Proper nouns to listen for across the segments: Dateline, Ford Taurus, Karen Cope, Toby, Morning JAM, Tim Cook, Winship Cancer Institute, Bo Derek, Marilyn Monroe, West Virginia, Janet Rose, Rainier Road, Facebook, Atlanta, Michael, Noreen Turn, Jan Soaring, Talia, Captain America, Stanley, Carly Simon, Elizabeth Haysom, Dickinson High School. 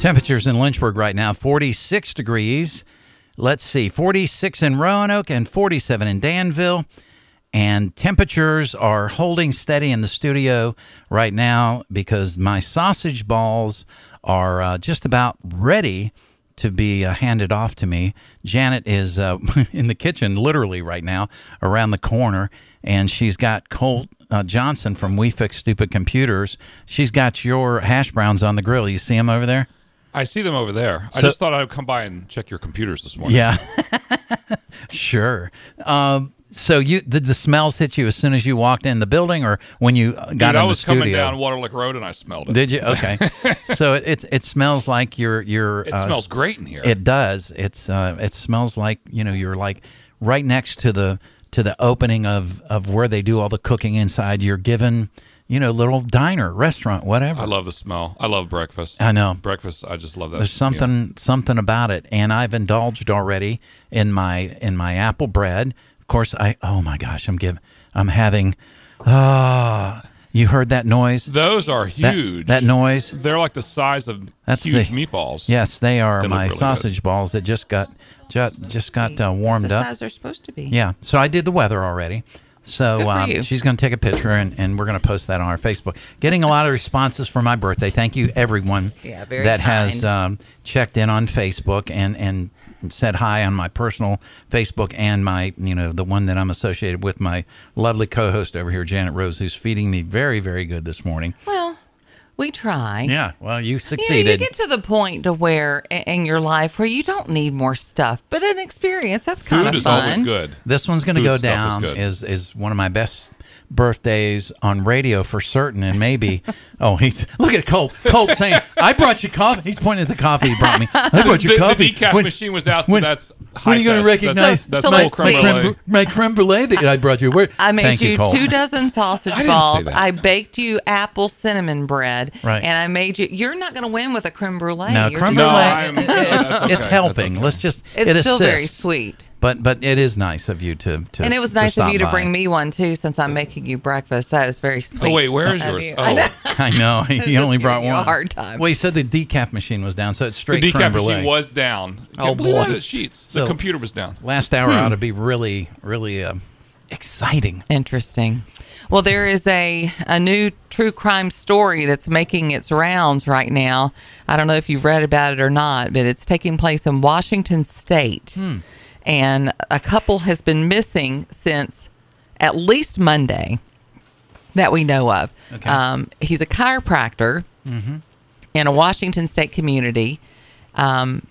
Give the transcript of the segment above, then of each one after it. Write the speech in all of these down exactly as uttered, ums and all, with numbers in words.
Temperatures in Lynchburg right now, forty-six degrees. Let's see, forty-six in Roanoke and forty-seven in Danville. And temperatures are holding steady in the studio right now because my sausage balls are uh, just about ready to be uh, handed off to me. Janet is uh, in the kitchen literally right now around the corner, and she's got Colt uh, Johnson from We Fix Stupid Computers. She's got your hash browns on the grill. You see them over there? I see them over there. So, I just thought I would come by and check your computers this morning. Yeah. Sure. Um, so you did the smells hit you as soon as you walked in the building or when you got Dude, in I the studio? I was coming down Waterlick Road and I smelled it. Did you? Okay. So it, it it smells like your... your it uh, smells great in here. It does. It's uh, It smells like, you know, you're like right next to the to the opening of, of where they do all the cooking inside. You're given... You know, little diner, restaurant, whatever. I love the smell. I love breakfast. I know. Breakfast, I just love that. There's something yeah. something about it. And I've indulged already in my in my apple bread. Of course, I oh my gosh, I'm giving I'm having ah, uh, you heard that noise? Those are huge. That, that noise. They're like the size of That's huge the, meatballs. Yes, they are they my really sausage good. balls that just got just, just got uh, warmed That's the up. Size they're supposed to be. Yeah. So I did the weather already. So um, she's going to take a picture, and, and we're going to post that on our Facebook. Getting a lot of responses for my birthday. Thank you, everyone yeah, very that kind. has um, checked in on Facebook and, and said hi on my personal Facebook and my, you know, the one that I'm associated with, my lovely co-host over here, Janet Rose, who's feeding me very, very good this morning. Well, we try. Yeah, well, you succeeded. You know, you get to the point to where in your life where you don't need more stuff, but an experience that's kind Food of fun. Food is always good. This one's going to go down is, is is one of my best birthdays on radio for certain, and maybe. oh, he's look at Colt. Colt saying, "I brought you coffee." He's pointing at the coffee he brought me. I brought you the, coffee. The decaf when, machine was out, so when, that's. When are you going to recognize that's, that's, so, that's so my, creme creme, my creme brulee that I brought you? Where, I made thank you, you Colt. two dozen sausage I balls. I baked you apple cinnamon bread. Right. And I made you. You're not going to win with a creme brulee. No, creme brulee. No, it's, okay. it's helping. Okay. Let's just. It's it still assists, very sweet. But but it is nice of you to. to and it was nice of you to by. bring me one too, since I'm making you breakfast. That is very sweet. Oh wait, where is yours? You. Oh. I know. I know. He only brought one. A hard time. Well, he said the decaf machine was down, so it's straight. The decaf machine was down. Oh boy, the sheets. The so computer was down. Last hour hmm. ought to be really really uh, exciting. Interesting. Well, there is a, a new true crime story that's making its rounds right now. I don't know if you've read about it or not, but it's taking place in Washington State. Hmm. And a couple has been missing since at least Monday that we know of. Okay. Um, he's a chiropractor mm-hmm. in a Washington State community. Um,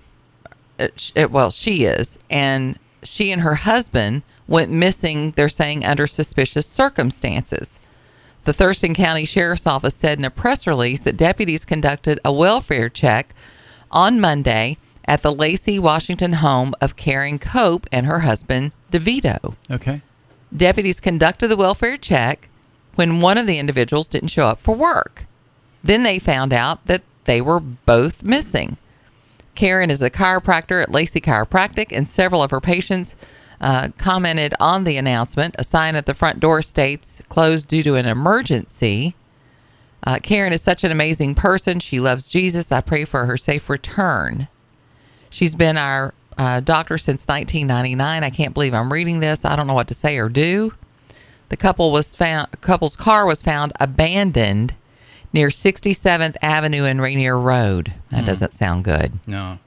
it, it, well, she is. And she and her husband went missing, they're saying, under suspicious circumstances. The Thurston County Sheriff's Office said in a press release that deputies conducted a welfare check on Monday at the Lacey, Washington home of Karen Cope and her husband, DeVito. Okay. Deputies conducted the welfare check when one of the individuals didn't show up for work. Then they found out that they were both missing. Karen is a chiropractor at Lacey Chiropractic, and several of her patients uh, commented on the announcement. A sign at the front door states, "Closed due to an emergency." Uh, Karen is such an amazing person. She loves Jesus. I pray for her safe return. She's been our uh, doctor since nineteen ninety-nine. I can't believe I'm reading this. I don't know what to say or do. The couple was found, couple's car was found abandoned near sixty-seventh Avenue and Rainier Road. That mm. doesn't sound good. No.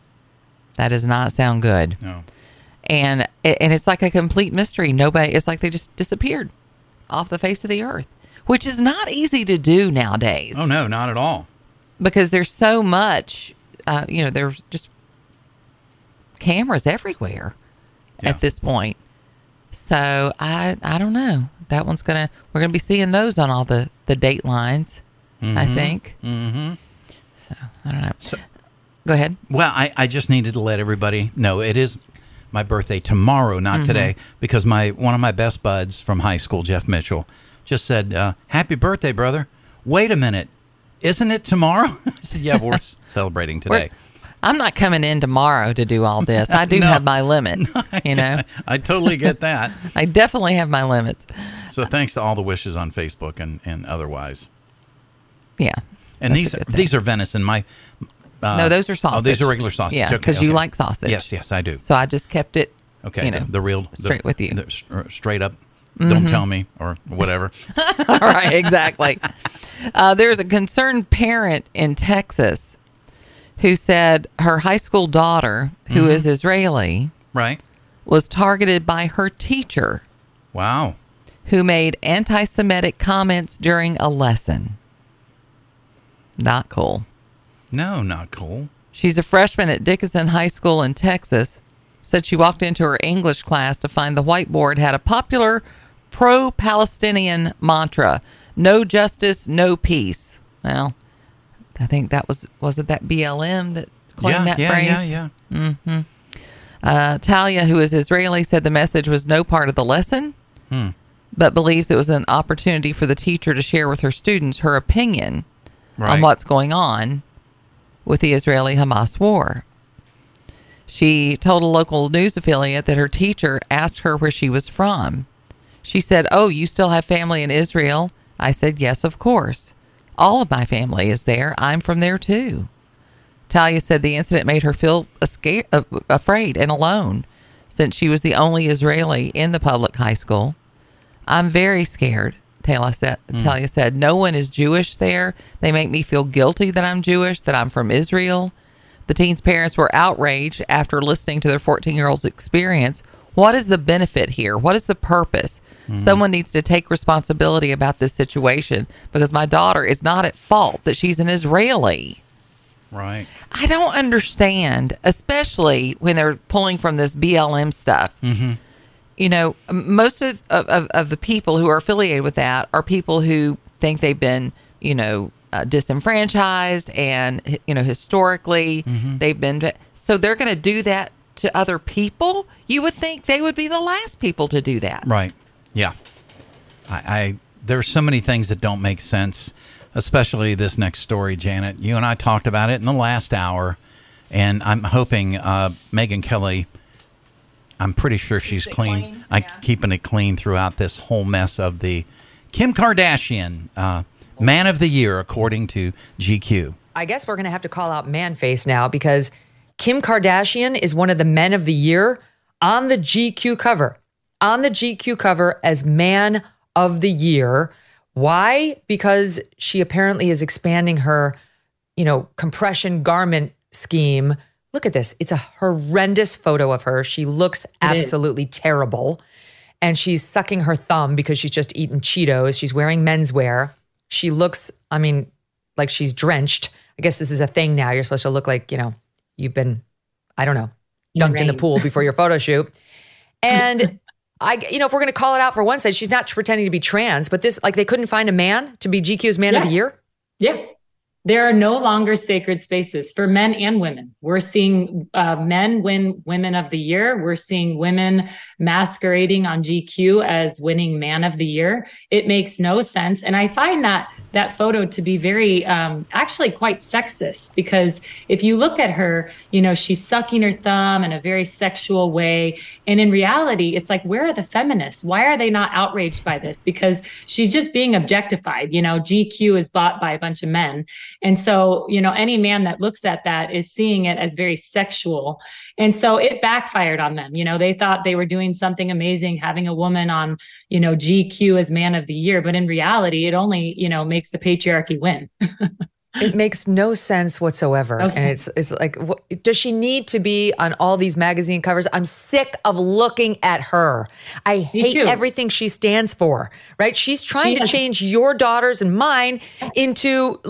That does not sound good. No. And and it's like a complete mystery. Nobody, it's like they just disappeared off the face of the earth, which is not easy to do nowadays. Oh, no, not at all. Because there's so much, uh, you know, there's just cameras everywhere yeah. at this point. So I I don't know. That one's going to, we're going to be seeing those on all the, the datelines. Mm-hmm. I think. Mm-hmm. So, I don't know. So, go ahead. Well, I, I just needed to let everybody know it is my birthday tomorrow, not mm-hmm. today, because my one of my best buds from high school, Jeff Mitchell, just said, uh, "Happy birthday, brother. Wait a minute. Isn't it tomorrow?" I said, "Yeah, we're celebrating today." We're- I'm not coming in tomorrow to do all this. I do no, have my limits, no, you know. I totally get that. I definitely have my limits. So thanks to all the wishes on Facebook and, and otherwise. Yeah. And these these are venison. My Uh, no, those are sausage. Oh, these are regular sausage. Yeah, because okay, you okay. like sausage. Yes, yes, I do. So I just kept it, okay, you know, the, the real, the, straight with you. The, straight up, mm-hmm. Don't tell me or whatever. All right, exactly. uh, there's a concerned parent in Texas who said her high school daughter, who mm-hmm. is Israeli, right, was targeted by her teacher. Wow. Who made anti-Semitic comments during a lesson. Not cool. No, not cool. She's a freshman at Dickinson High School in Texas. Said she walked into her English class to find the whiteboard had a popular pro-Palestinian mantra. No justice, no peace. Well, I think that was, was it that B L M that coined yeah, that yeah, phrase? Yeah, yeah, yeah. Mm-hmm. Uh, Talia, who is Israeli, said the message was no part of the lesson, hmm. but believes it was an opportunity for the teacher to share with her students her opinion right. on what's going on with the Israeli-Hamas war. She told a local news affiliate that her teacher asked her where she was from. She said, "Oh, you still have family in Israel?" I said, "Yes, of course. All of my family is there. I'm from there, too." Talia said the incident made her feel scared, afraid and alone, since she was the only Israeli in the public high school. "I'm very scared," Talia said. Mm. Talia said, "No one is Jewish there. They make me feel guilty that I'm Jewish, that I'm from Israel." The teen's parents were outraged after listening to their fourteen-year-old's experience. What is the benefit here? What is the purpose? Mm. Someone needs to take responsibility about this situation, because my daughter is not at fault that she's an Israeli. Right. I don't understand, especially when they're pulling from this B L M stuff. Mm-hmm. You know, most of, of, of the people who are affiliated with that are people who think they've been, you know, uh, disenfranchised and, you know, historically mm-hmm. they've been. So they're going to do that to other people. You would think they would be the last people to do that. Right. Yeah. I, I there are so many things that don't make sense, especially this next story, Janet. You and I talked about it in the last hour, and I'm hoping uh, Megyn Kelly, I'm pretty sure she's clean. clean. I'm yeah. keeping it clean throughout this whole mess of the Kim Kardashian uh, Man of the Year, according to G Q. I guess we're going to have to call out Manface now, because Kim Kardashian is one of the Men of the Year on the G Q cover. On the G Q cover as Man of the Year. Why? Because she apparently is expanding her, you know, compression garment scheme. Look at this. It's a horrendous photo of her. She looks absolutely terrible. And she's sucking her thumb because she's just eaten Cheetos. She's wearing menswear. She looks, I mean, like she's drenched. I guess this is a thing now. You're supposed to look like, you know, you've been, I don't know, dunked in, in the pool before your photo shoot. And I, you know, if we're going to call it out for one side, she's not pretending to be trans, but this, like, they couldn't find a man to be G Q's Man yeah. of the Year. Yeah. There are no longer sacred spaces for men and women. We're seeing uh, men win Women of the Year. We're seeing women masquerading on G Q as winning Man of the Year. It makes no sense. And I find that that photo to be very, um, actually quite sexist, because if you look at her, you know, she's sucking her thumb in a very sexual way. And in reality, it's like, where are the feminists? Why are they not outraged by this? Because she's just being objectified. You know, G Q is bought by a bunch of men. And so, you know, any man that looks at that is seeing it as very sexual. And so it backfired on them. You know, they thought they were doing something amazing, having a woman on, you know, G Q as Man of the Year. But in reality, it only, you know, makes the patriarchy win. It makes no sense whatsoever. Okay. And it's it's like, what, does she need to be on all these magazine covers? I'm sick of looking at her. I hate everything she stands for, right? She's trying she to change your daughters and mine into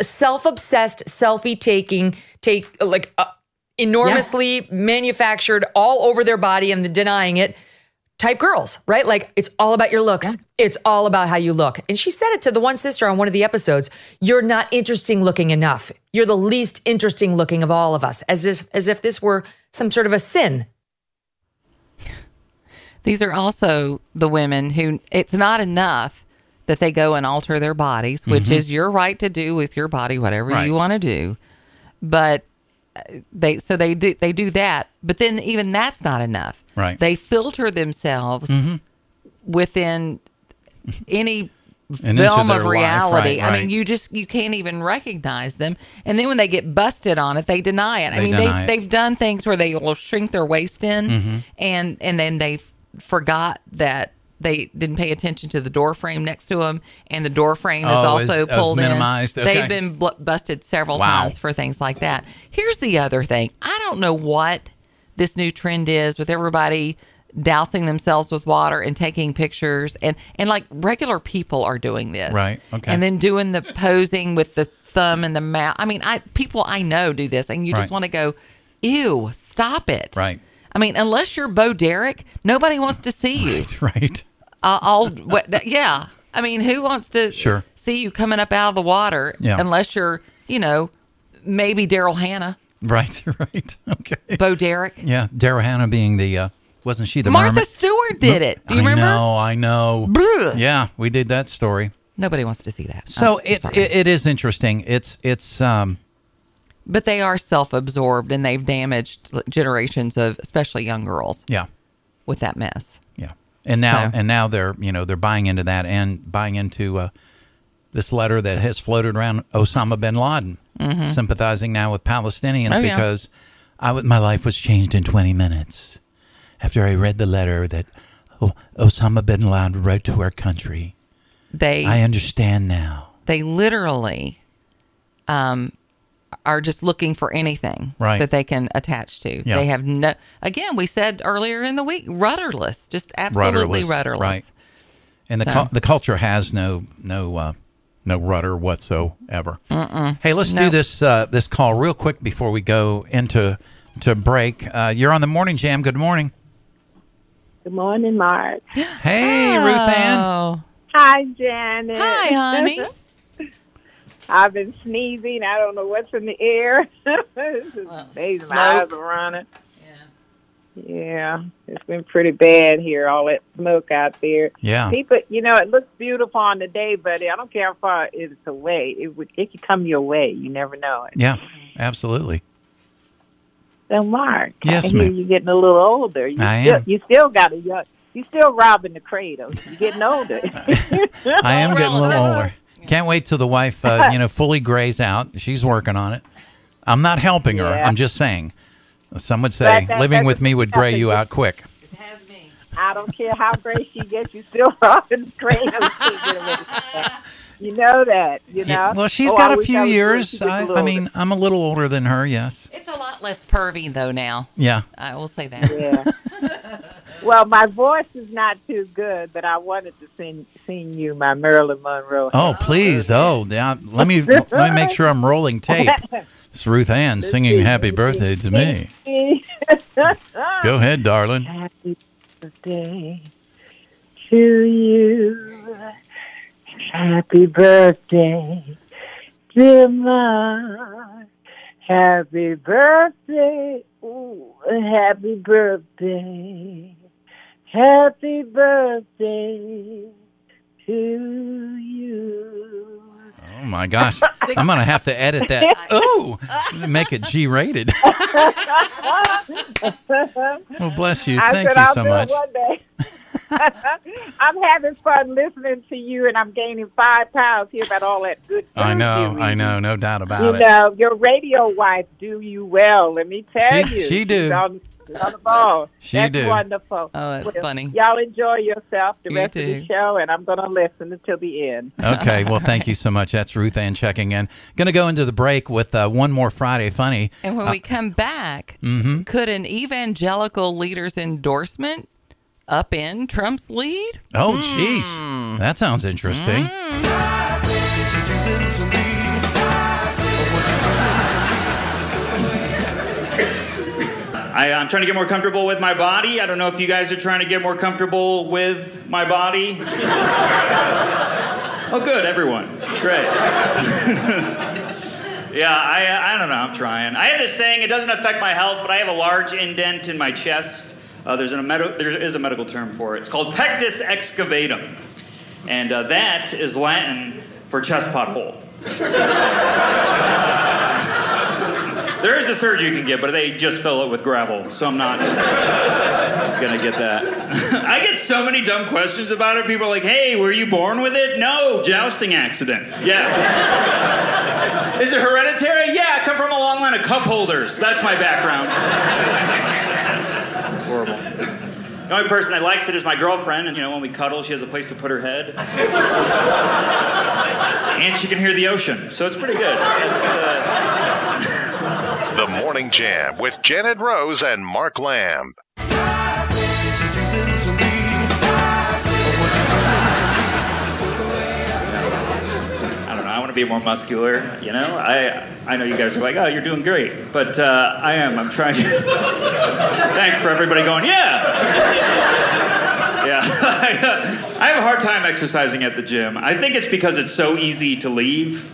self-obsessed, selfie-taking, take like uh, enormously yeah. manufactured all over their body and the denying it type girls, right? Like, it's all about your looks. Yeah. It's all about how you look. And she said it to the one sister on one of the episodes, "You're not interesting looking enough. You're the least interesting looking of all of us," as if, as if this were some sort of a sin. These are also the women who, it's not enough that they go and alter their bodies, which mm-hmm. is your right to do with your body, whatever right. you want to do. But they, so they do, they do that, but then even that's not enough. Right. They filter themselves mm-hmm. within any An realm of reality. Life, right, I right. mean, you just you can't even recognize them. And then when they get busted on it, they deny it. I they mean, they, it. they've done things where they will shrink their waist in, mm-hmm. and and then they forgot that they didn't pay attention to the door frame next to them, and the door frame oh, is also is, pulled is minimized. in. Okay. They've been bl- busted several wow. times for things like that. Here's the other thing. I don't know what this new trend is with everybody dousing themselves with water and taking pictures, and and like regular people are doing this, right? Okay. And then doing the posing with the thumb and the mouth. I mean, I people I know do this, and you right. just want to go, ew, stop it, right? I mean, unless you're Bo Derek, nobody wants to see you, right? right. Uh, all what, yeah. I mean, who wants to sure. see you coming up out of the water? Yeah. Unless you're, you know, maybe Daryl Hannah, right? Right. Okay. Bo Derek, yeah. Daryl Hannah being the. Uh, Wasn't she the Martha mermaid? Stewart did it. Do you I remember? No, I know. Blew. Yeah, we did that story. Nobody wants to see that. So oh, it, it it is interesting. It's it's um but they are self-absorbed, and they've damaged generations of especially young girls. Yeah. With that mess. Yeah. And now so. and now they're, you know, they're buying into that and buying into uh, this letter that has floated around Osama bin Laden, mm-hmm. sympathizing now with Palestinians oh, because yeah. I my life was changed in twenty minutes. After I read the letter that Osama bin Laden wrote to our country, they I understand now. They literally um, are just looking for anything right. that they can attach to. Yeah. They have no. Again, we said earlier in the week, rudderless, just absolutely rudderless. rudderless. Right. And the so. cu- the culture has no no uh, no rudder whatsoever. Mm-mm. Hey, let's no. do this uh, this call real quick before we go into to break. Uh, you're on the Morning Jam. Good morning. Good morning, Mark. Hey, oh. Ruth Ann. Hi, Janet. Hi, honey. I've been sneezing. I don't know what's in the air. This is well, amazing. Smoke. My eyes are running. Yeah. Yeah. It's been pretty bad here, all that smoke out there. Yeah. People, you know, it looks beautiful on the day, buddy. I don't care how far it's away. It would, it could come your way. You never know it. Yeah, absolutely. So Mark, yes, I hear ma'am. You're getting a little older. You I still, am. You still got a young. You still robbing the cradle. You're getting older. I am getting a little older. Can't wait till the wife, uh, you know, fully grays out. She's working on it. I'm not helping her. Yeah. I'm just saying. Some would say that, living with me would gray you out quick. It has me. I don't care how gray she gets. You still robbing the cradle. You know that, you know? Yeah. Well, she's oh, got a few years. I, I mean, I'm a little older than her, yes. It's a lot less pervy, though, now. Yeah. I will say that. Yeah. Well, my voice is not too good, but I wanted to sing, sing you my Marilyn Monroe. Oh, please. Oh, yeah. Let me let me make sure I'm rolling tape. It's Ruth Ann singing Happy Birthday to Me. Go ahead, darling. Happy birthday to you. Happy birthday, dear Mark. Happy birthday. Ooh, happy birthday. Happy birthday to you. Oh, my gosh. Six. I'm going to have to edit that. Ooh, make it G-rated. Well, bless you. Thank said, you I'll so much. One day. I'm having fun listening to you, and I'm gaining five pounds here about all that good food. I know, I know, no doubt about you it. You know, your radio wife do you well, let me tell she, you. She do. She's on, on the ball. She that's do. Wonderful. Oh, that's well, funny. Y'all enjoy yourself the you rest do. Of the show, and I'm going to listen until the end. Okay, well, thank you so much. That's Ruth Ann checking in. Going to go into the break with uh, one more Friday Funny. And when uh, we come back, mm-hmm. could an evangelical leader's endorsement upend Trump's lead? Oh, jeez. Mm. That sounds interesting. I, I'm trying to get more comfortable with my body. I don't know if you guys are trying to get more comfortable with my body. Oh, good, everyone. Great. Yeah, I, I don't know. I'm trying. I have this thing. It doesn't affect my health, but I have a large indent in my chest. Uh, there's an, there is a medical term for it. It's called pectus excavatum. And uh, that is Latin for chest pothole. There is a surgery you can get, but they just fill it with gravel, so I'm not gonna get that. I get so many dumb questions about it. People are like, hey, were you born with it? No, jousting accident. Yeah. Is it hereditary? Yeah, I come from a long line of cup holders. That's my background. It's horrible. The only person that likes it is my girlfriend, and you know, when we cuddle, she has a place to put her head. And she can hear the ocean, so it's pretty good. It's, uh... The Morning Jam with Janet Rose and Mark Lamb. I don't know. I want to be more muscular. You know, I I know you guys are like, oh, you're doing great, but uh, I am. I'm trying to. Thanks for everybody going, yeah, yeah. I have a hard time exercising at the gym. I think it's because it's so easy to leave.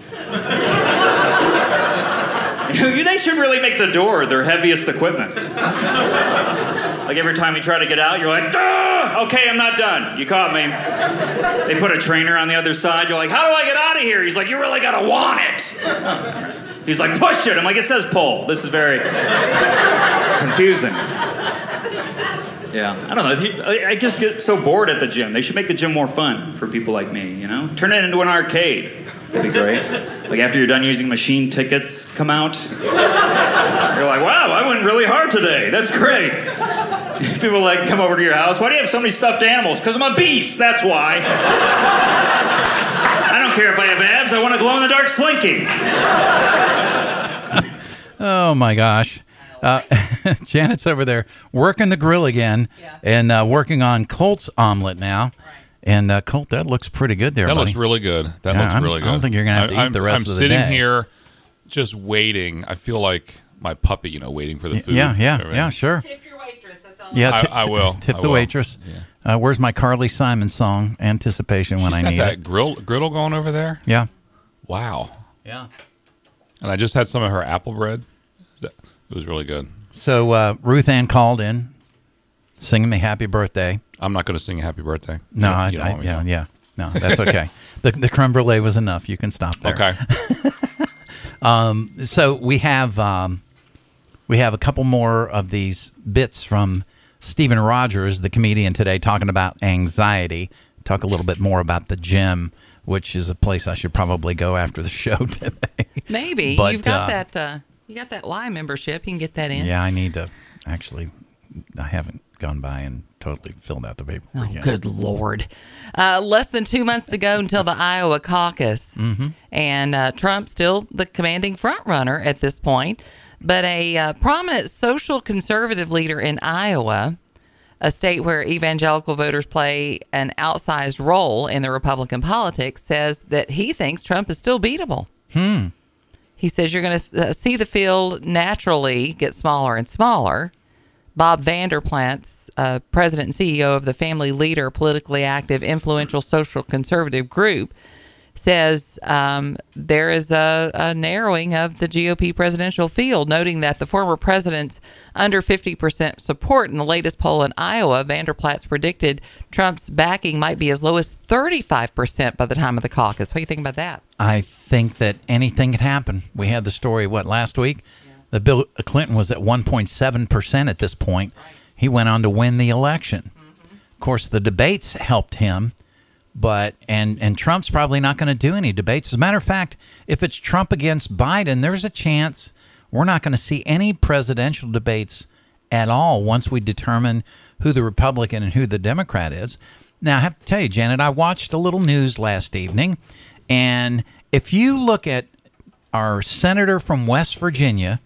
They should really make the door their heaviest equipment. Like every time you try to get out, you're like, duh! Okay, I'm not done. You caught me. They put a trainer on the other side. You're like, how do I get out of here? He's like, you really gotta want it. He's like, push it. I'm like, it says pull. This is very confusing. Yeah, I don't know. I just get so bored at the gym. They should make the gym more fun for people like me, you know? Turn it into an arcade. That'd be great. Like, after you're done using machine tickets come out, you're like, wow, I went really hard today. That's great. People, like, come over to your house. Why do you have so many stuffed animals? Because I'm a beast, that's why. I don't care if I have abs. I want a glow-in-the-dark slinky. Oh, my gosh. Uh, Janet's over there working the grill again, yeah. and uh, working on Colt's omelet now. Right. And uh, Colt, that looks pretty good there. That buddy. looks really good. That yeah, looks I'm, really good. I don't think you're gonna have to I, eat I'm, the rest I'm of the day. I'm sitting here just waiting. I feel like my puppy, you know, waiting for the food. Yeah, yeah, everything. yeah, sure. Tip your waitress. That's all. Yeah, t- I, I will. Tip I will. the waitress. Yeah. Uh, where's my Carly Simon song? Anticipation when She's I got need that it. Grill griddle going over there. Yeah. Wow. Yeah. And I just had some of her apple bread. It was really good. So uh, Ruth Ann called in, singing me happy birthday. I'm not going to sing happy birthday. No, I, I, I, yeah, yeah. No, that's okay. the, the creme brulee was enough. You can stop there. Okay. um, so we have um, we have a couple more of these bits from Stephen Rogers, the comedian today, talking about anxiety. Talk a little bit more about the gym, which is a place I should probably go after the show today. Maybe. But, You've got uh, that... Uh... You got that Y membership. You can get that in. Yeah, I need to. Actually, I haven't gone by and totally filled out the paperwork. Oh, yet. Good Lord. Uh, less than two months to go until the Iowa caucus. Mm-hmm. And uh, Trump's still the commanding frontrunner at this point. But a uh, prominent social conservative leader in Iowa, a state where evangelical voters play an outsized role in the Republican politics, says that he thinks Trump is still beatable. Hmm. He says you're going to see the field naturally get smaller and smaller. Bob Vander Plaats, uh, president and C E O of the Family Leader, politically active, influential social conservative group, says um, there is a, a narrowing of the G O P presidential field, noting that the former president's under fifty percent support in the latest poll in Iowa. Vander Plaats predicted Trump's backing might be as low as thirty-five percent by the time of the caucus. What do you think about that? I think that anything could happen. We had the story, what, last week? Yeah. That Bill Clinton was at one point seven percent at this point. Right. He went on to win the election. Mm-hmm. Of course, the debates helped him. But and, and Trump's probably not going to do any debates. As a matter of fact, if it's Trump against Biden, there's a chance we're not going to see any presidential debates at all once we determine who the Republican and who the Democrat is. Now, I have to tell you, Janet, I watched a little news last evening. And if you look at our senator from West Virginia,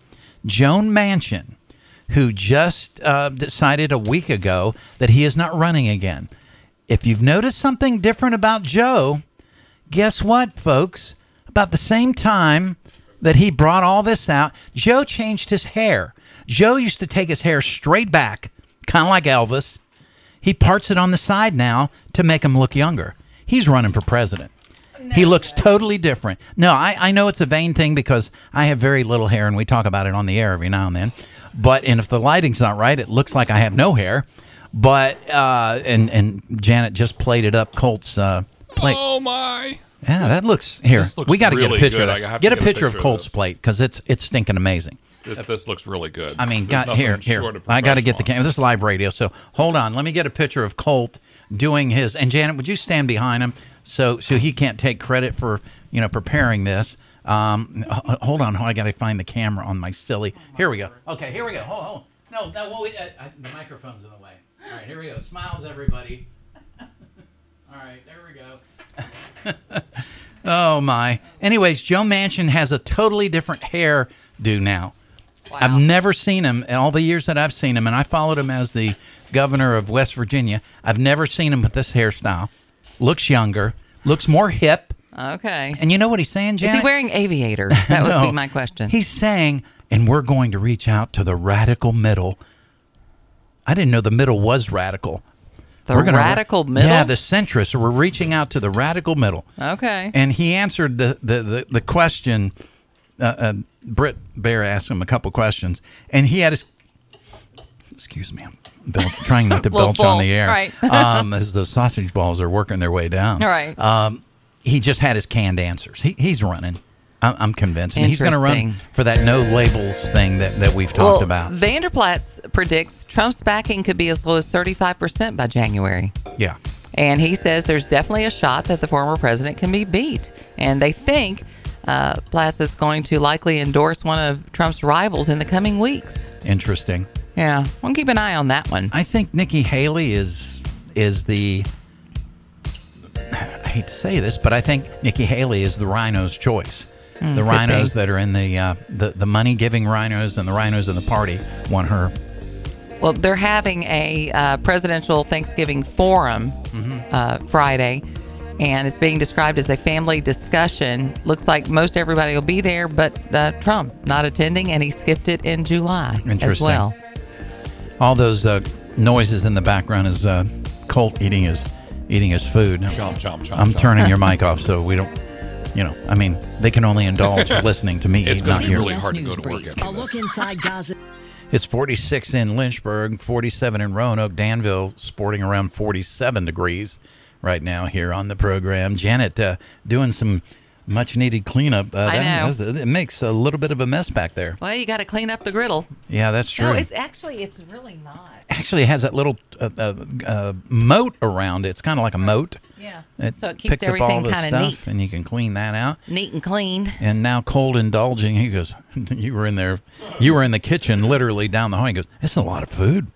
Joe Manchin, who just uh, decided a week ago that he is not running again. If you've noticed something different about Joe, guess what, folks? About the same time that he brought all this out, Joe changed his hair. Joe used to take his hair straight back, kind of like Elvis. He parts it on the side now to make him look younger. He's running for president. No, he looks no. totally different. No, I, I know it's a vain thing because I have very little hair, and we talk about it on the air every now and then. But and if the lighting's not right, it looks like I have no hair. But, uh, and, and Janet just played it up, Colt's uh, plate. Oh, my. Yeah, that looks, here, looks we got to really get a picture good. of that. Get, get a picture, picture of Colt's of plate, because it's it's stinking amazing. This, this looks really good. I mean, got, here, here. I got to get the camera. This is live radio, so hold on. Let me get a picture of Colt doing his. And Janet, would you stand behind him so so he can't take credit for you know preparing this? Um, hold on, I got to find the camera on my silly. Here we go. Okay, here we go. Hold, hold. No, no, well, we, uh, I, the microphone's in the way. All right, here we go. Smiles, everybody. All right, there we go. Oh my. Anyways, Joe Manchin has a totally different hairdo now. Wow. I've never seen him in all the years that I've seen him, and I followed him as the governor of West Virginia. I've never seen him with this hairstyle. Looks younger, looks more hip. Okay. And you know what he's saying, Janet? Is he wearing aviators? That no, would be my question. He's saying, and we're going to reach out to the radical middle. I didn't know the middle was radical. The we're gonna, radical middle? Yeah, the centrists. We're reaching out to the radical middle. Okay. And he answered the, the, the, the question. Uh, uh, Britt Baer asked him a couple questions. And he had his... Excuse me. I'm bel- trying not to belch bowl. on the air. Right. um, as those sausage balls are working their way down. All right. Um, he just had his canned answers. He, he's running. I'm convinced. And he's going to run for that no labels thing that, that we've talked well, about. Vander Plaats predicts Trump's backing could be as low as thirty-five percent by January. Yeah. And he says there's definitely a shot that the former president can be beat. And they think uh, Plaats is going to likely endorse one of Trump's rivals in the coming weeks. Interesting. Yeah. We'll keep an eye on that one. I think Nikki Haley is is the... I hate to say this, but I think Nikki Haley is the rhino's choice. Mm, the rhinos be. that are in the, uh, the the money-giving rhinos and the rhinos in the party want her. Well, they're having a uh, presidential Thanksgiving forum mm-hmm. uh, Friday, and it's being described as a family discussion. Looks like most everybody will be there, but uh, Trump not attending, and he skipped it in July as well. All those uh, noises in the background is uh, Colt eating his, eating his food. Chomp, chomp, chomp, I'm chomp. turning your mic off so we don't... You know, I mean, they can only indulge listening to me. It's not really hard to go to work. I'll look inside Gaza. It's forty-six in Lynchburg, forty-seven in Roanoke, Danville, sporting around forty-seven degrees right now here on the program. Janet uh, doing some much-needed cleanup. Uh, I know. It makes a little bit of a mess back there. Well, you got to clean up the griddle. Yeah, that's true. No, it's actually, it's really not. Actually, it has that little uh, uh, uh, moat around it. It's kind of like a moat. Yeah, it so it keeps picks everything kind of neat. And you can clean that out. Neat and clean. And now Colt indulging. He goes, you were in there. You were in the kitchen literally down the hall. He goes, it's a lot of food.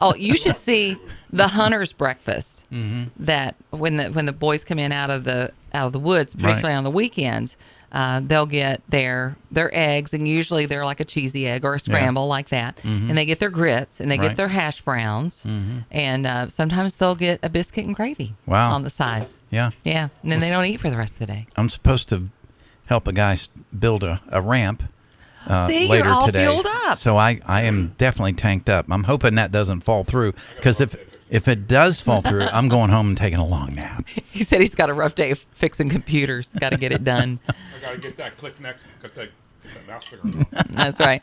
Oh, you should see the hunter's breakfast mm-hmm. that when the when the boys come in out of the out of the woods, particularly right. on the weekends, uh, they'll get their their eggs, and usually they're like a cheesy egg or a scramble yeah. like that, mm-hmm. and they get their grits, and they right. get their hash browns, mm-hmm. and uh, sometimes they'll get a biscuit and gravy wow. on the side. Yeah. Yeah, and then well, they don't eat for the rest of the day. I'm supposed to help a guy build a, a ramp. Uh, See, later you're all today. fueled up. So I, I am definitely tanked up. I'm hoping that doesn't fall through, because if if it does fall through, I'm going home and taking a long nap. He said he's got a rough day of fixing computers. Got to get it done. I got to get that click next. Get that, get that mouse figure out. That's right.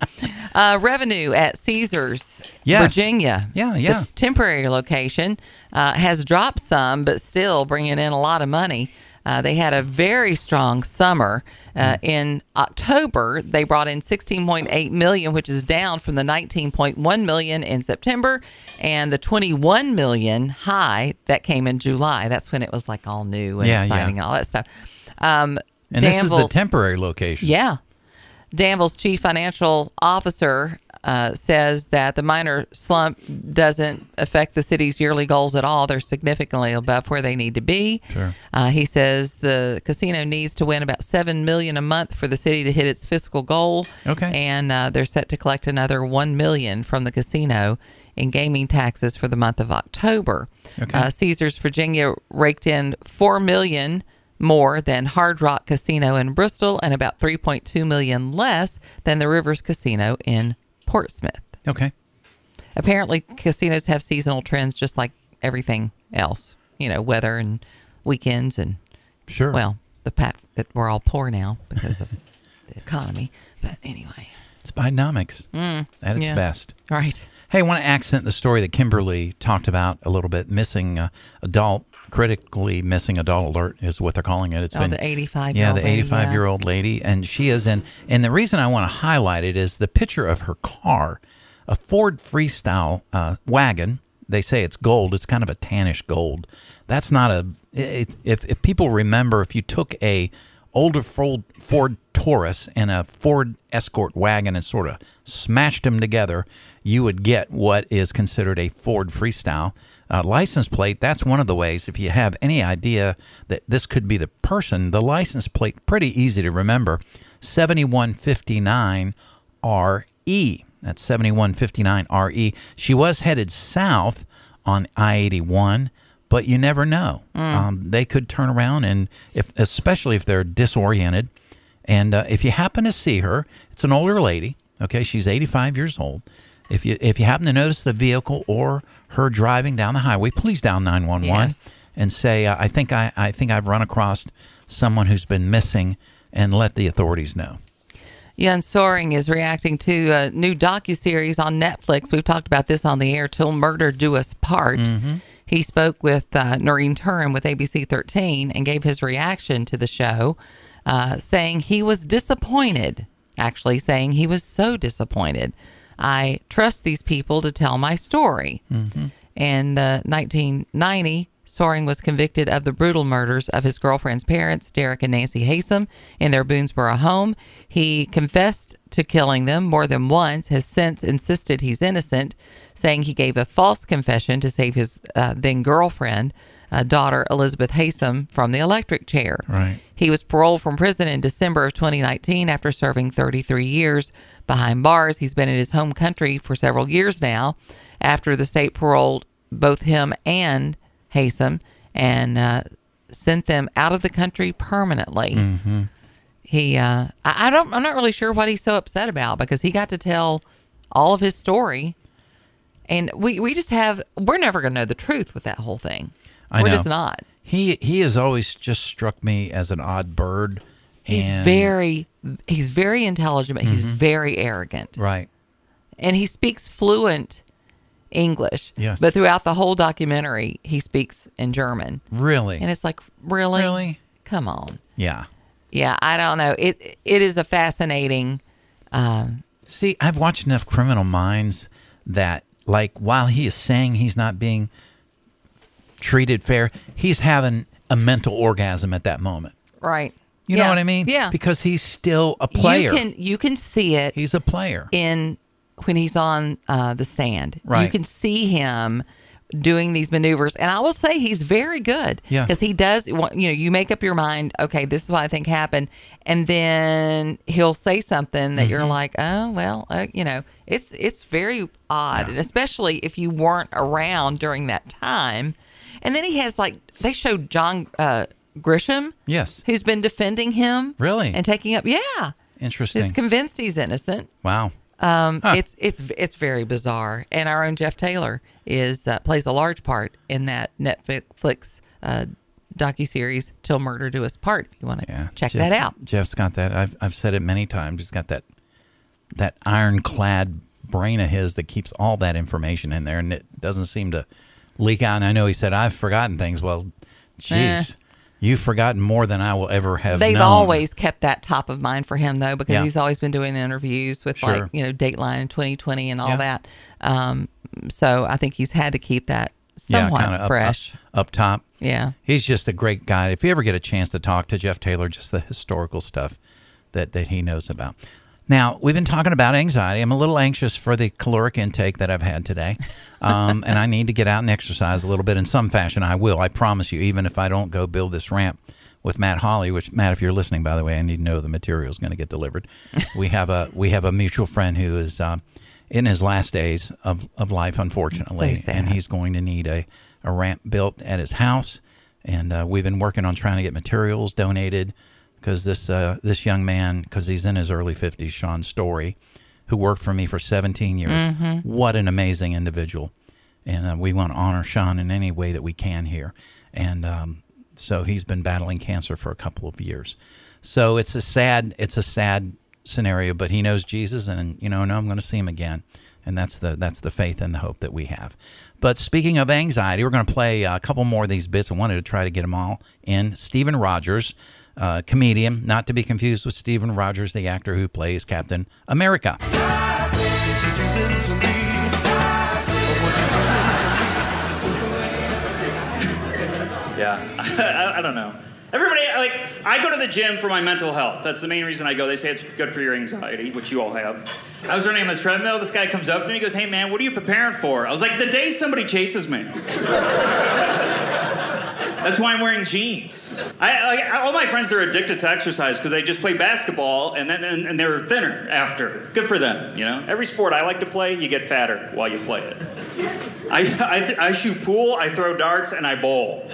Uh, revenue at Caesars, yes. Virginia. Yeah, yeah. The temporary location uh, has dropped some, but still bringing in a lot of money. Uh, they had a very strong summer. Uh, in October, they brought in sixteen point eight million dollars, which is down from the nineteen point one million dollars in September and the twenty-one million dollars high that came in July. That's when it was like all new and yeah, exciting yeah. and all that stuff. Um, and Danville, this is the temporary location. Yeah. Danville's chief financial officer uh, says that the minor slump doesn't affect the city's yearly goals at all. They're significantly above where they need to be. Sure. Uh, he says the casino needs to win about seven million dollars a month for the city to hit its fiscal goal. Okay. And uh, they're set to collect another one million dollars from the casino in gaming taxes for the month of October. Okay. Uh, Caesars, Virginia raked in four million dollars more than Hard Rock Casino in Bristol and about three point two million dollars less than the Rivers Casino in Portsmouth. Okay. Apparently, casinos have seasonal trends just like everything else. You know, weather and weekends and... Sure. Well, the fact that we're all poor now because of the economy. But anyway. It's binomics mm, at its yeah. best. Right. Hey, I want to accent the story that Kimberly talked about a little bit, missing uh, adult critically missing adult alert is what they're calling it. It's oh, been the eighty-five. Yeah, the eighty-five-year-old lady, yeah. and she is in. And the reason I want to highlight it is the picture of her car, a Ford Freestyle uh, wagon. They say it's gold. It's kind of a tannish gold. That's not a. It, if if people remember, if you took a older Ford Ford Taurus and a Ford Escort wagon and sort of smashed them together, you would get what is considered a Ford Freestyle uh, license plate. That's one of the ways. If you have any idea that this could be the person, the license plate pretty easy to remember: seventy-one fifty-nine R E. That's seventy-one fifty-nine R E. She was headed south on I eighty-one, but you never know. Mm. Um, they could turn around, and if, especially if they're disoriented. And uh, if you happen to see her, it's an older lady. Okay, she's eighty-five years old. If you if you happen to notice the vehicle or her driving down the highway, please dial nine one one yes. and say, uh, "I think I I think I've run across someone who's been missing," and let the authorities know. Jan Soaring is reacting to a new docuseries on Netflix. We've talked about this on the air, Till Murder Do Us Part. Mm-hmm. He spoke with uh, Noreen Turn with A B C thirteen and gave his reaction to the show, uh, saying he was disappointed, actually saying he was so disappointed. I trust these people to tell my story. Mm-hmm. In uh, nineteen ninety, Soaring was convicted of the brutal murders of his girlfriend's parents, Derek and Nancy Haysom, in their Boonesboro home. He confessed to killing them more than once, has since insisted he's innocent, saying he gave a false confession to save his uh, then-girlfriend, uh, daughter Elizabeth Haysom, from the electric chair. Right. He was paroled from prison in December of twenty nineteen after serving thirty-three years behind bars. He's been in his home country for several years now after the state paroled both him and Haysom and uh, sent them out of the country permanently. Mm-hmm. He, uh, I, I don't, I'm not really sure what he's so upset about, because he got to tell all of his story, and we, we just have, we're never going to know the truth with that whole thing. I we're know. just not. He he has always just struck me as an odd bird. He's and... very, he's very intelligent, but mm-hmm. he's very arrogant. Right. And he speaks fluent English, yes. but throughout the whole documentary, he speaks in German. Really? And it's like, really? Really? Come on. Yeah. Yeah, I don't know. It It is a fascinating... Um, See, I've watched enough Criminal Minds that, like, while he is saying he's not being treated fair, he's having a mental orgasm at that moment. Right. You yeah. know what I mean? Yeah. Because he's still a player. You can, you can see it. He's a player. In... when he's on uh, the stand. Right. You can see him doing these maneuvers. And I will say he's very good. Yeah. Because he does, you know, you make up your mind, okay, this is what I think happened. And then he'll say something that mm-hmm. you're like, oh, well, uh, you know, it's, it's very odd. Yeah. And especially if you weren't around during that time. And then he has, like, they showed John uh, Grisham. Yes. Who's been defending him. Really? And taking up, yeah. Interesting. He's convinced he's innocent. Wow. Um, huh. It's it's it's very bizarre, and our own Jeff Taylor is uh, plays a large part in that Netflix uh, docuseries "Till Murder Do Us Part." If you want to yeah. check Jeff, that out, Jeff's got that. I've I've said it many times. He's got that that ironclad brain of his that keeps all that information in there, and it doesn't seem to leak out. And I know he said I've forgotten things. Well, geez. Eh. You've forgotten more than I will ever have They've known. Always kept that top of mind for him, though, because yeah. he's always been doing interviews with, sure. like, you know, Dateline twenty twenty and all yeah. that. Um, so I think he's had to keep that somewhat yeah, up, fresh. Up, up top. Yeah. He's just a great guy. If you ever get a chance to talk to Jeff Taylor, just the historical stuff that, that he knows about. Now, we've been talking about anxiety. I'm a little anxious for the caloric intake that I've had today, um, and I need to get out and exercise a little bit in some fashion. I will, I promise you, even if I don't go build this ramp with Matt Hawley, which, Matt, if you're listening, by the way, I need to know the material is going to get delivered. We have a we have a mutual friend who is uh, in his last days of, of life, unfortunately, so sad. And he's going to need a, a ramp built at his house, and uh, we've been working on trying to get materials donated. Because this uh, this young man, because he's in his early fifties, Sean Story, who worked for me for seventeen years, mm-hmm. what an amazing individual. And uh, we want to honor Sean in any way that we can here. And um, so he's been battling cancer for a couple of years. So it's a sad, it's a sad scenario, but he knows Jesus, and you know, no, I'm going to see him again. And that's the that's the faith and the hope that we have. But speaking of anxiety, we're going to play a couple more of these bits. I wanted to try to get them all in. Stephen Rogers, uh, comedian, not to be confused with Stephen Rogers, the actor who plays Captain America. Yeah, I, I don't know. Everybody, like, I go to the gym for my mental health. That's the main reason I go. They say it's good for your anxiety, which you all have. I was running on the treadmill. This guy comes up to me. He goes, hey, man, what are you preparing for? I was like, the day somebody chases me. That's why I'm wearing jeans. I, like, all my friends, they're addicted to exercise because they just play basketball, and then and, and they're thinner after. Good for them, you know? Every sport I like to play, you get fatter while you play it. I, I, th- I shoot pool, I throw darts, and I bowl.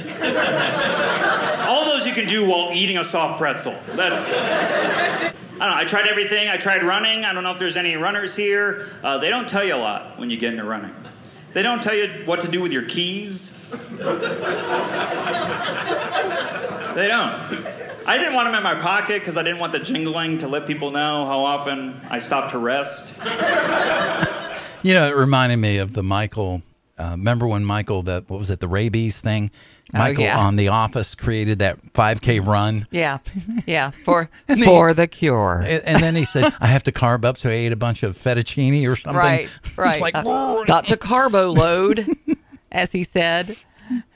All those you can do while eating a soft pretzel. That's... I don't know, I tried everything. I tried running. I don't know if there's any runners here. Uh, they don't tell you a lot when you get into running. They don't tell you what to do with your keys. They don't. I didn't want them in my pocket because I didn't want the jingling to let people know how often I stopped to rest. You know, it reminded me of the Michael. Uh, remember when Michael, the, what was it, the rabies thing? Michael oh, yeah. on The Office created that five K run. Yeah, yeah, for then, for the cure. And, and then he said, I have to carb up, so I ate a bunch of fettuccine or something. Right, right. It's like, uh, got to carbo load, as he said.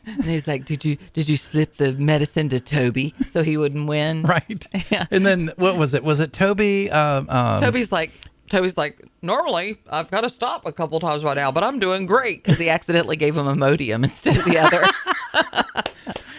And he's like, did you did you slip the medicine to Toby so he wouldn't win? Right. Yeah. And then what was it? Was it Toby? Um, um, Toby's like... Toby's like, normally I've got to stop a couple times right now, but I'm doing great, because he accidentally gave him Imodium instead of the other.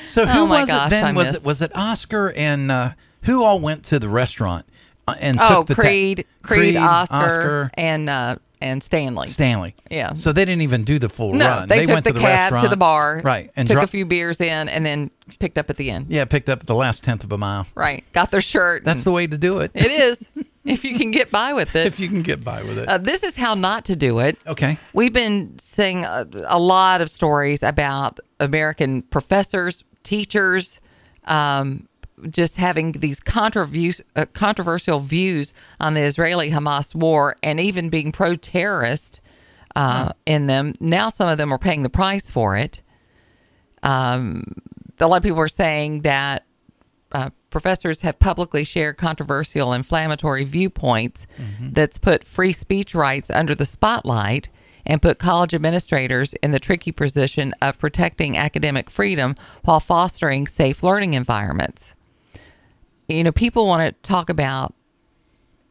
So who oh was gosh, it then? I was miss. it was it Oscar and uh, who all went to the restaurant and oh, took the Creed, ta- Creed, Creed, Oscar, Oscar. and uh, and Stanley. Stanley, yeah. So they didn't even do the full no, run. They, they took went the to the cab restaurant, to the bar, right, and took dro- a few beers in, and then picked up at the end. Yeah, picked up the last tenth of a mile. Right, got their shirt. That's the way to do it. It is. If you can get by with it. If you can get by with it. Uh, this is how not to do it. Okay. We've been seeing a, a lot of stories about American professors, teachers, um, just having these controvu- uh, controversial views on the Israeli-Hamas war, and even being pro-terrorist uh, hmm. in them. Now some of them are paying the price for it. Um, a lot of people are saying that Uh, professors have publicly shared controversial, inflammatory viewpoints mm-hmm. that's put free speech rights under the spotlight and put college administrators in the tricky position of protecting academic freedom while fostering safe learning environments. You know, people want to talk about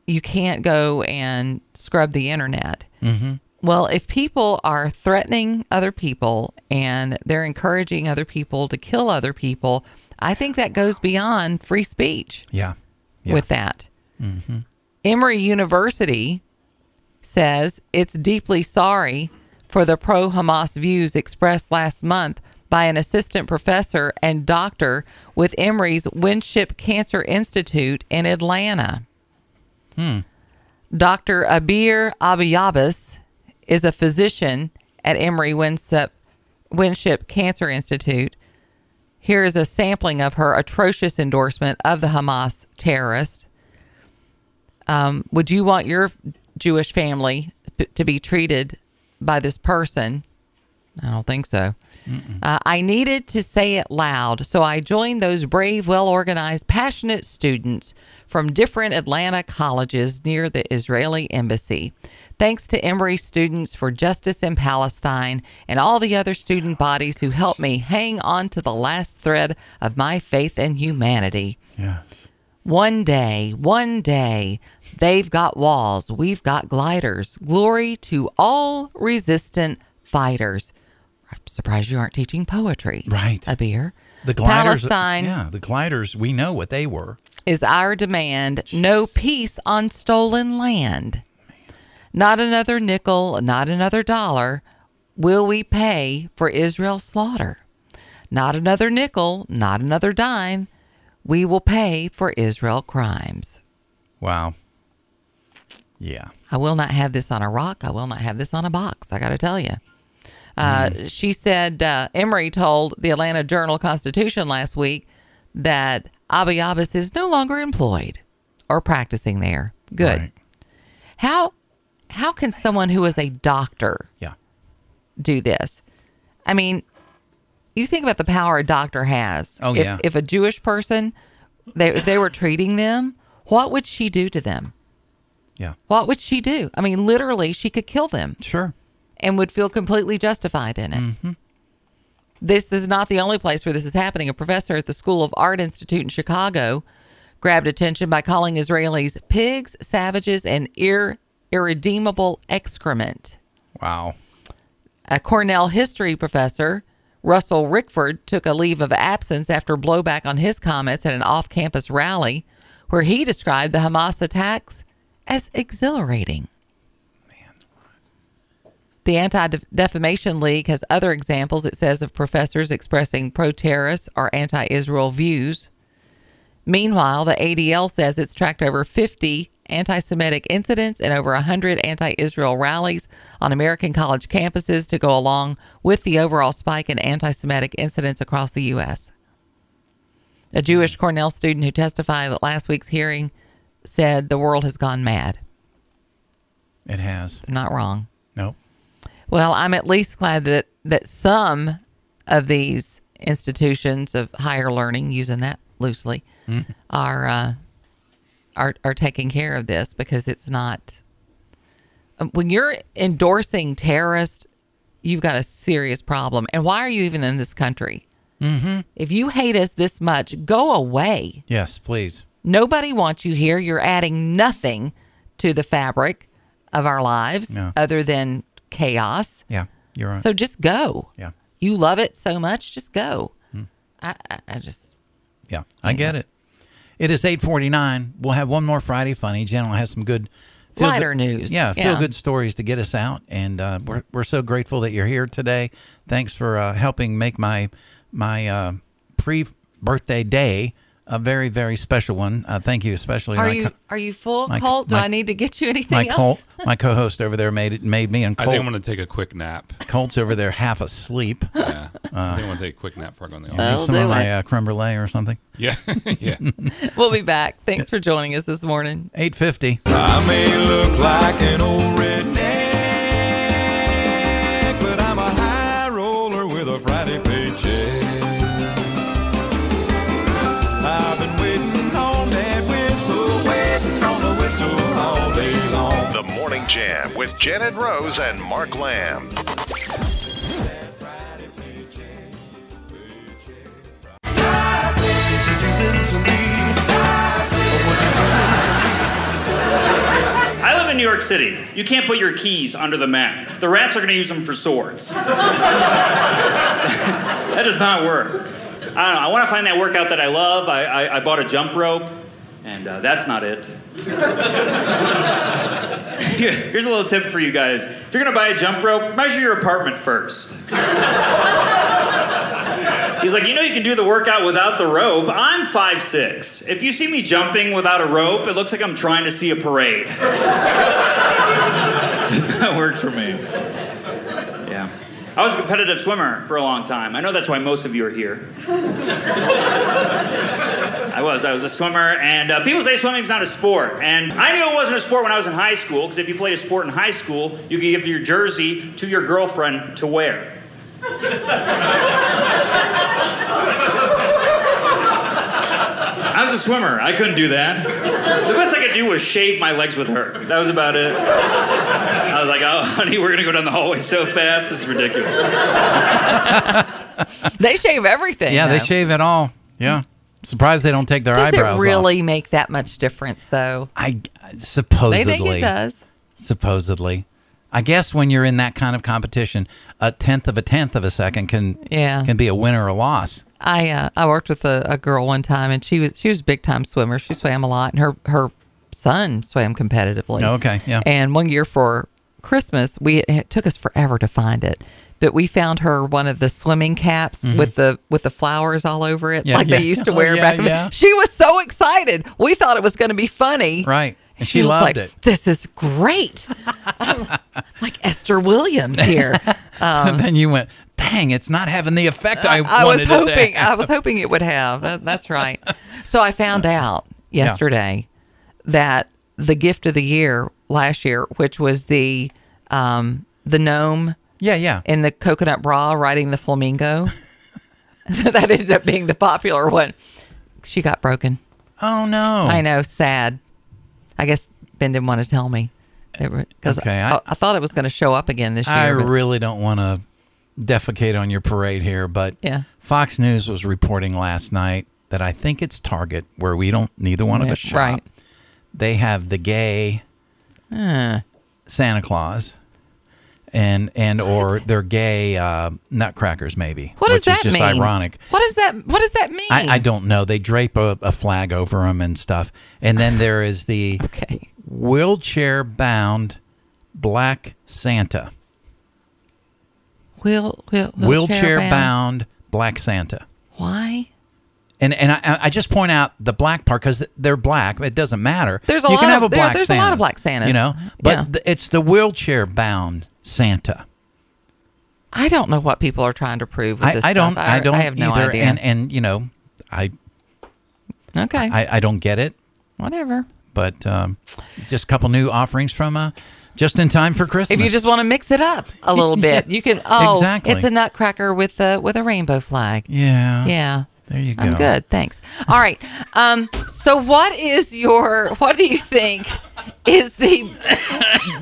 you can't go and scrub the internet. Mm-hmm. Well, if people are threatening other people and they're encouraging other people to kill other people, I think that goes beyond free speech. Yeah. yeah. With that. Mm-hmm. Emory University says it's deeply sorry for the pro-Hamas views expressed last month by an assistant professor and doctor with Emory's Winship Cancer Institute in Atlanta. Hmm. Doctor Abir Abiabas is a physician at Emory Winship, Winship Cancer Institute. Here is a sampling of her atrocious endorsement of the Hamas terrorist. Um, would you want your Jewish family p- to be treated by this person? I don't think so. Uh, I needed to say it loud, so I joined those brave, well-organized, passionate students from different Atlanta colleges near the Israeli embassy. Thanks to Emory Students for Justice in Palestine and all the other student bodies who helped me hang on to the last thread of my faith in humanity. Yes. One day, one day, they've got walls, we've got gliders. Glory to all resistant fighters. I'm surprised you aren't teaching poetry. Right. Abir. The gliders, Palestine. Yeah, the gliders, we know what they were. Is our demand. Jeez. No peace on stolen land. Not another nickel, not another dollar will we pay for Israel's slaughter. Not another nickel, not another dime we will pay for Israel crimes. Wow. Yeah. I will not have this on a rock. I will not have this on a box. I got to tell you. Uh, mm. She said, uh, Emory told the Atlanta Journal-Constitution last week that Abiabas is no longer employed or practicing there. Good. Right. How how can someone who is a doctor yeah. do this? I mean, you think about the power a doctor has. Oh, if, yeah. If a Jewish person, they they were treating them, what would she do to them? Yeah. What would she do? I mean, literally, she could kill them. Sure. And would feel completely justified in it. Mm-hmm. This is not the only place where this is happening. A professor at the School of Art Institute in Chicago grabbed attention by calling Israelis pigs, savages, and ir- irredeemable excrement. Wow. A Cornell history professor, Russell Rickford, took a leave of absence after blowback on his comments at an off-campus rally where he described the Hamas attacks as exhilarating. The Anti-Defamation League has other examples, it says, of professors expressing pro-terrorist or anti-Israel views. Meanwhile, the A D L says it's tracked over fifty anti-Semitic incidents and over one hundred anti-Israel rallies on American college campuses to go along with the overall spike in anti-Semitic incidents across the U S. A Jewish Cornell student who testified at last week's hearing said the world has gone mad. It has. They're not wrong. Nope. Well, I'm at least glad that, that some of these institutions of higher learning, using that loosely, mm-hmm. are, uh, are are taking care of this, because it's not... When you're endorsing terrorists, you've got a serious problem. And why are you even in this country? Mm-hmm. If you hate us this much, go away. Yes, please. Nobody wants you here. You're adding nothing to the fabric of our lives no. other than... chaos. Yeah, you're right. So just go. Yeah, you love it so much. Just go. Hmm. I, I, I just. Yeah, I get know. it. It is eight forty nine. We'll have one more Friday funny. Jen will have some good lighter good, news. Yeah, feel yeah. good stories to get us out. And uh, we're we're so grateful that you're here today. Thanks for uh, helping make my my uh, pre birthday day a very very special one. Uh, thank you, especially. Are you co- are you full, my, Colt? Do my, I need to get you anything my else? Colt, my co-host over there made it made me and Colt. I think I'm going to take a quick nap. Colt's over there half asleep. Yeah, uh, I think I'm going to take a quick nap before I go in the office. Some of my uh, creme brulee or something. Yeah, yeah. We'll be back. Thanks for joining us this morning. Eight fifty. I may look like an old redneck, but I'm a high roller with a Friday paycheck. Morning Jam with Janet Rose and Mark Lamb. I live in New York City. You can't put your keys under the mat. The rats are going to use them for swords. That does not work. I don't know. I want to find that workout that I love. I, I, I bought a jump rope. And uh, that's not it. Here, here's a little tip for you guys. If you're going to buy a jump rope, measure your apartment first. He's like, you know you can do the workout without the rope. I'm five six. If you see me jumping without a rope, it looks like I'm trying to see a parade. Does not work for me. Yeah. I was a competitive swimmer for a long time. I know that's why most of you are here. I was. I was a swimmer, and uh, people say swimming's not a sport. And I knew it wasn't a sport when I was in high school, because if you played a sport in high school, you could give your jersey to your girlfriend to wear. I was a swimmer. I couldn't do that. The best I could do was shave my legs with her. That was about it. I was like, oh, honey, we're going to go down the hallway so fast. This is ridiculous. They shave everything. Yeah, though. They shave it all. Yeah. Surprised they don't take their does eyebrows off. Does it really off. Make that much difference, though? I supposedly. They think it does. Supposedly, I guess when you're in that kind of competition, a tenth of a tenth of a second can yeah. can be a win or a loss. I uh, I worked with a, a girl one time, and she was she was a big time swimmer. She swam a lot, and her her son swam competitively. Okay, yeah. And one year for Christmas, we it took us forever to find it. But we found her one of the swimming caps mm-hmm. with the with the flowers all over it, yeah, like yeah. they used to wear oh, yeah, back then. Yeah. She was so excited. We thought it was going to be funny. Right. And she, she loved like, it. This is great. I'm like Esther Williams here. Um, and then you went, dang, it's not having the effect I, I wanted was hoping, it to have. I was hoping it would have. That, that's right. So I found out yesterday yeah. that the gift of the year last year, which was the um, the gnome. Yeah, yeah. In the coconut bra riding the flamingo. So that ended up being the popular one. She got broken. Oh, no. I know. Sad. I guess Ben didn't want to tell me. Because okay, I, I, I thought it was going to show up again this year. I really don't want to defecate on your parade here, but yeah. Fox News was reporting last night that I think it's Target, where we don't, neither one yeah, of us shop. Right. They have the gay uh. Santa Claus. And and or they're gay uh, nutcrackers, maybe. What does that mean? Which is just ironic. What does that What does that mean? I, I don't know. They drape a, a flag over them and stuff. And then there is the okay. wheelchair-bound black Santa. Wheel, wheel, wheelchair-bound wheelchair black Santa. Why? And and I, I just point out the black part because they're black. It doesn't matter. There's a you lot can have a of, black there, there's Santas, a lot of black Santas, you know. But yeah. th- it's the wheelchair-bound Santa. I don't know what people are trying to prove with this I, I don't, stuff. I, I don't. I have no either. idea. And and you know, I. Okay. I, I don't get it. Whatever. But um, just a couple new offerings from uh, just in time for Christmas. If you just want to mix it up a little bit, yes, you can. Oh, exactly. It's a nutcracker with a with a rainbow flag. Yeah. Yeah. There you go. I'm good, thanks. All right. Um, so what is your, what do you think is the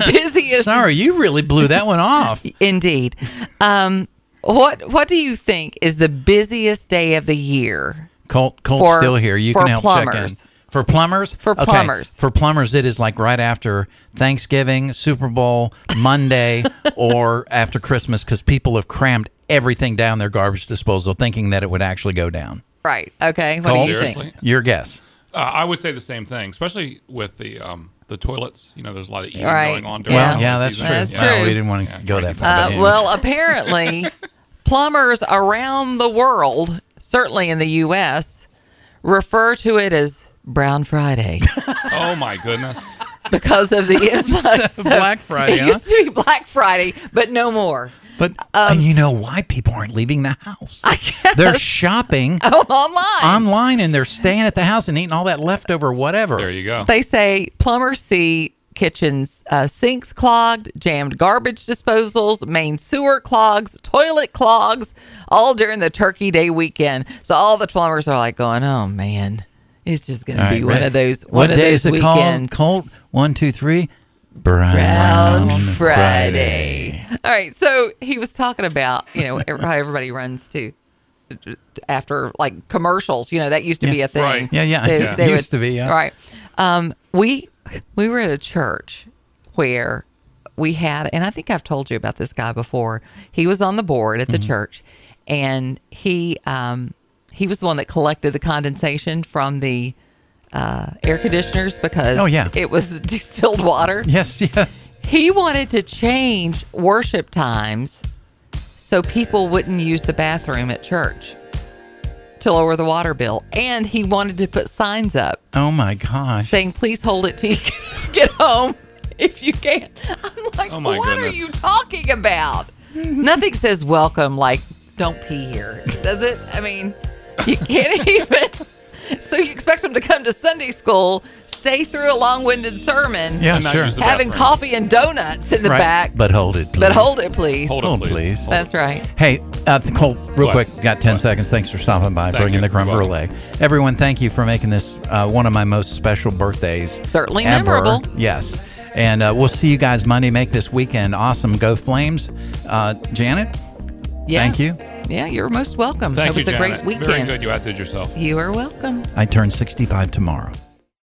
busiest... Sorry, you really blew that one off. Indeed. Um, what What do you think is the busiest day of the year? Colt, Colt's for, still here. You can help plumbers. check in. For plumbers? For plumbers. Okay. For plumbers, it is like right after Thanksgiving, Super Bowl, Monday, or after Christmas, because people have crammed everything down their garbage disposal thinking that it would actually go down. Right. Okay. What Cole, do you seriously? think? Your guess. Uh, I would say the same thing, especially with the um, the toilets. You know, there's a lot of eating right. going on during yeah. the Yeah, that's season. true. That's yeah. true. Oh, we didn't want to yeah, go that far. Uh, well, apparently, plumbers around the world, certainly in the U S, refer to it as Brown Friday. Oh, my goodness. Because of the influx of Black Friday. It huh? used to be Black Friday, but no more. But um, and you know why people aren't leaving the house? I guess. They're shopping oh, online. Online, and they're staying at the house and eating all that leftover whatever. There you go. They say plumbers see kitchens, uh, sinks clogged, jammed garbage disposals, main sewer clogs, toilet clogs, all during the Turkey Day weekend. So all the plumbers are like going, oh, man, it's just going to be right, one right. of those one What of day those is it called, Colt? One, two, three. Brown, Brown Friday. Friday. All right, so he was talking about, you know, how everybody runs to after like commercials. You know, that used to yeah, be a thing. Right. Yeah, yeah, they, yeah. They used would, to be. Yeah. All right, um, we we were at a church where we had, and I think I've told you about this guy before. He was on the board at the mm-hmm. church, and he um, he was the one that collected the condensation from the. Uh, air conditioners because oh, yeah. it was distilled water. Yes, yes. He wanted to change worship times so people wouldn't use the bathroom at church to lower the water bill. And he wanted to put signs up. Oh, my gosh. Saying, please hold it till you get home if you can. I'm like, oh what goodness. are you talking about? Nothing says welcome like, don't pee here. Does it? I mean, you can't even... So you expect them to come to Sunday school, stay through a long-winded sermon, yeah, sure. having coffee and donuts in the right. back. But hold it, please. But hold it, please. Hold, hold it, please. please. That's right. Hey, uh, Cole, real what? quick, got ten what? seconds. Thanks for stopping by, thank bringing you. the creme brulee. Everyone, thank you for making this uh, one of my most special birthdays. Certainly ever. memorable. Yes. And uh, we'll see you guys Monday. Make this weekend awesome. Go Flames. Uh, Janet? Yeah. Thank you. Yeah, you're most welcome. Thank Hope you, it's a Janet. great weekend. Very good. You outdid yourself. You are welcome. I turn sixty-five tomorrow.